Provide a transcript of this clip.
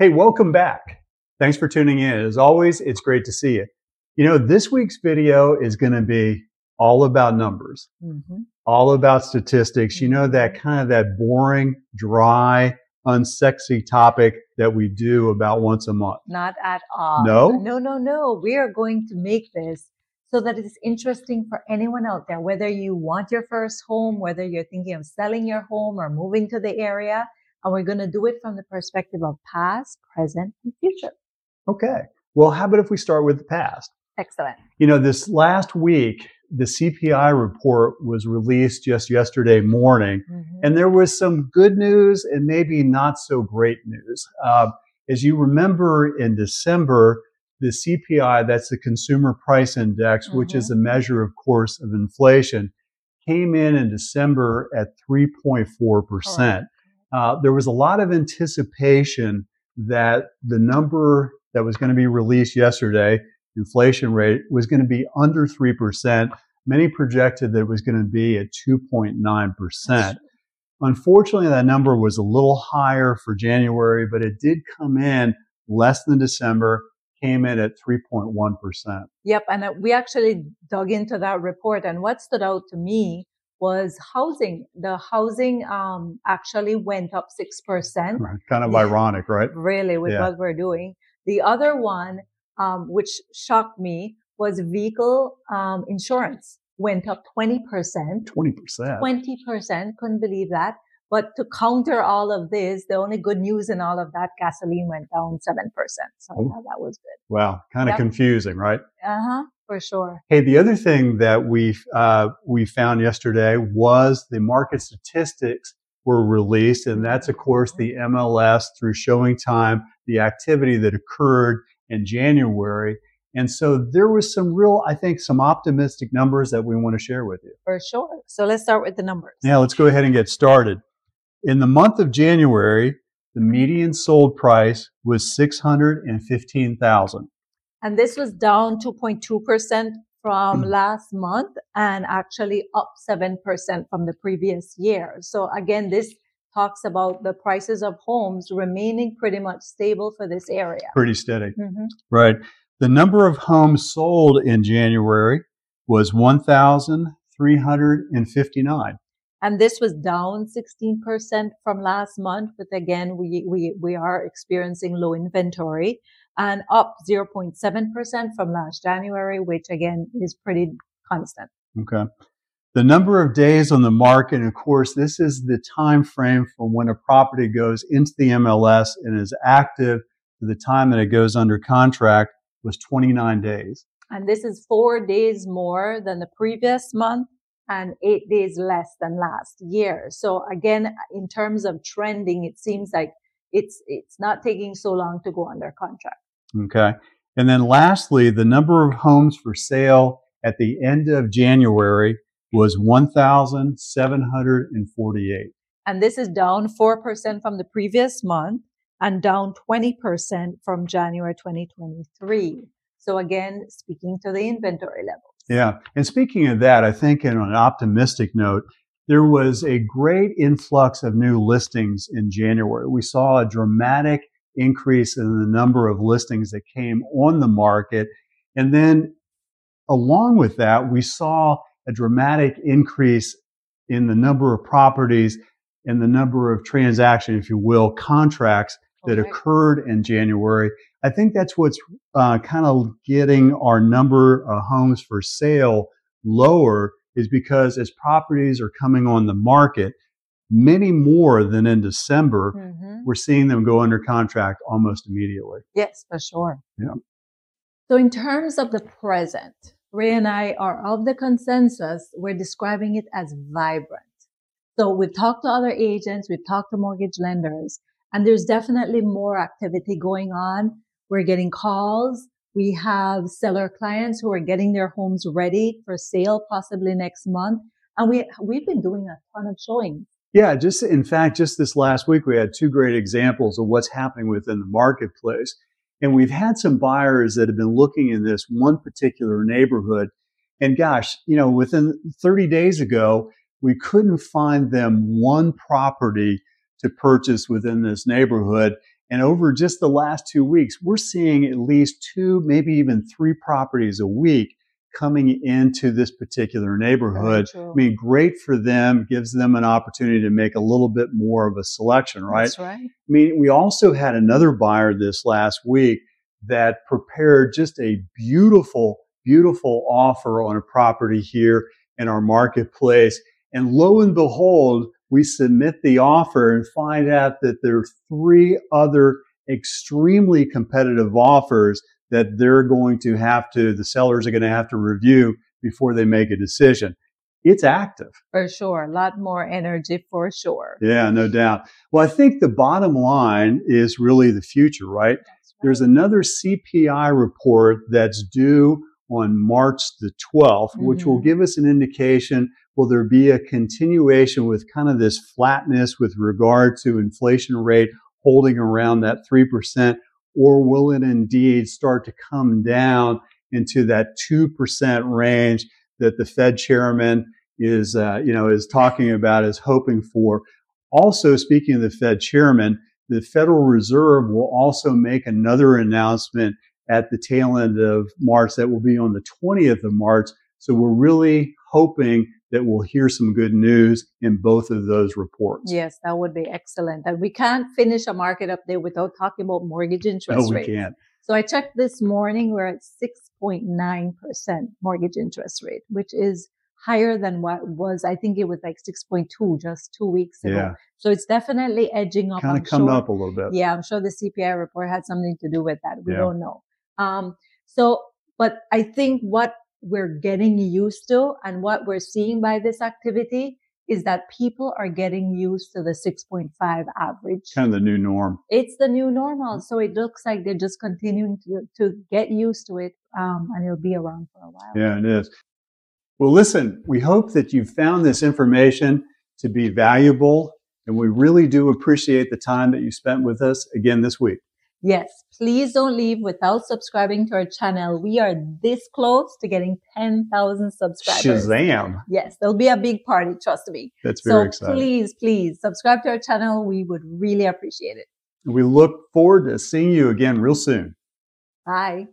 Hey, welcome back. Thanks for tuning in. As always, it's great to see you. You know, this week's video is going to be all about numbers, all about statistics. You know, that kind of that boring, dry, unsexy topic that we do about once a month. Not at all. No. We are going to make this so that it's interesting for anyone out there, whether you want your first home, whether you're thinking of selling your home or moving to the area. And we're going to do it from the perspective of past, present, and future. Okay. Well, how about if we start with the past? Excellent. You know, this last week, the CPI report was released just yesterday morning, and there was some good news and maybe not so great news. As you remember, in December, the CPI, that's the Consumer Price Index, which is a measure, of course, of inflation, came in December at 3.4%. Correct. There was a lot of anticipation that the number that was going to be released yesterday, inflation rate, was going to be under 3%. Many projected that it was going to be at 2.9%. Unfortunately, that number was a little higher for January, but it did come in less than December, came in at 3.1%. Yep, and we actually dug into that report. And what stood out to me was housing. The housing actually went up 6%. Right. Kind of ironic, right? Really, with what we're doing. The other one, which shocked me, was vehicle insurance went up 20%. 20%. Couldn't believe that. But to counter all of this, the only good news in all of that, gasoline went down 7%. So that was good. Wow. Kind of confusing, right? For sure. Hey, the other thing that we found yesterday was the market statistics were released, and that's, of course, the MLS through showing time, the activity that occurred in January. And so there was some real, I think, some optimistic numbers that we want to share with you. For sure. So let's start with the numbers. Yeah, let's go ahead and get started. In the month of January, the median sold price was $615,000. And this was down 2.2% from last month and actually up 7% from the previous year. So again, this talks about the prices of homes remaining pretty much stable for this area. Pretty steady. Right. The number of homes sold in January was 1,359. And this was down 16% from last month, but again, we are experiencing low inventory, and up 0.7% from last January, which again is pretty constant. Okay. The number of days on the market, and of course, this is the time frame from when a property goes into the MLS and is active to the time that it goes under contract, was 29 days. And this is 4 days more than the previous month, and 8 days less than last year. So again, in terms of trending, it seems like it's not taking so long to go under contract. Okay. And then lastly, the number of homes for sale at the end of January was 1,748. And this is down 4% from the previous month and down 20% from January 2023. So again, speaking to the inventory level. Yeah. And speaking of that, I think on an optimistic note, there was a great influx of new listings in January. We saw a dramatic increase in the number of listings that came on the market. And then along with that, we saw a dramatic increase in the number of properties and the number of transactions, if you will, contracts that occurred in January. I think that's what's kind of getting our number of homes for sale lower, is because as properties are coming on the market, many more than in December, we're seeing them go under contract almost immediately. Yes, for sure. Yeah. So in terms of the present, Ray and I are of the consensus, we're describing it as vibrant. So we've talked to other agents, we've talked to mortgage lenders, and there's definitely more activity going on. We're getting calls. We have seller clients who are getting their homes ready for sale, possibly next month. And we've been doing a ton of showings. Yeah, in fact, this last week, we had two great examples of what's happening within the marketplace. And we've had some buyers that have been looking in this one particular neighborhood. And gosh, you know, within 30 days ago, we couldn't find them one property to purchase within this neighborhood. And over just the last 2 weeks, we're seeing at least two, maybe even three properties a week coming into this particular neighborhood. I mean, great for them, gives them an opportunity to make a little bit more of a selection, right? That's right. I mean, we also had another buyer this last week that prepared just a beautiful, beautiful offer on a property here in our marketplace. And lo and behold, we submit the offer and find out that there are three other extremely competitive offers that they're going to have to, the sellers are going to have to review before they make a decision. It's active. For sure. A lot more energy for sure. Yeah, no doubt. Well, I think the bottom line is really the future, right? There's another CPI report that's due on March the 12th, mm-hmm. which will give us an indication, will there be a continuation with kind of this flatness with regard to inflation rate holding around that 3%, or will it indeed start to come down into that 2% range that the Fed chairman is talking about, is hoping for? Also, speaking of the Fed chairman, the Federal Reserve will also make another announcement at the tail end of March. That will be on the 20th of March. So we're really hoping that we'll hear some good news in both of those reports. Yes, that would be excellent. And we can't finish a market update without talking about mortgage interest rates. No, we can't. So I checked this morning, we're at 6.9% mortgage interest rate, which is higher than what was, I think it was like 6.2 just 2 weeks ago. Yeah. So it's definitely edging up. Kind of come up a little bit. Yeah, I'm sure the CPI report had something to do with that. We don't know. But I think what we're getting used to and what we're seeing by this activity is that people are getting used to the 6.5 average. Kind of the new norm. It's the new normal. So it looks like they're just continuing to get used to it, and it'll be around for a while. Yeah, it is. Well, listen, we hope that you found this information to be valuable, and we really do appreciate the time that you spent with us again this week. Yes, please don't leave without subscribing to our channel. We are this close to getting 10,000 subscribers. Shazam! Yes, there'll be a big party, trust me. That's very exciting. So please subscribe to our channel. We would really appreciate it. We look forward to seeing you again real soon. Bye.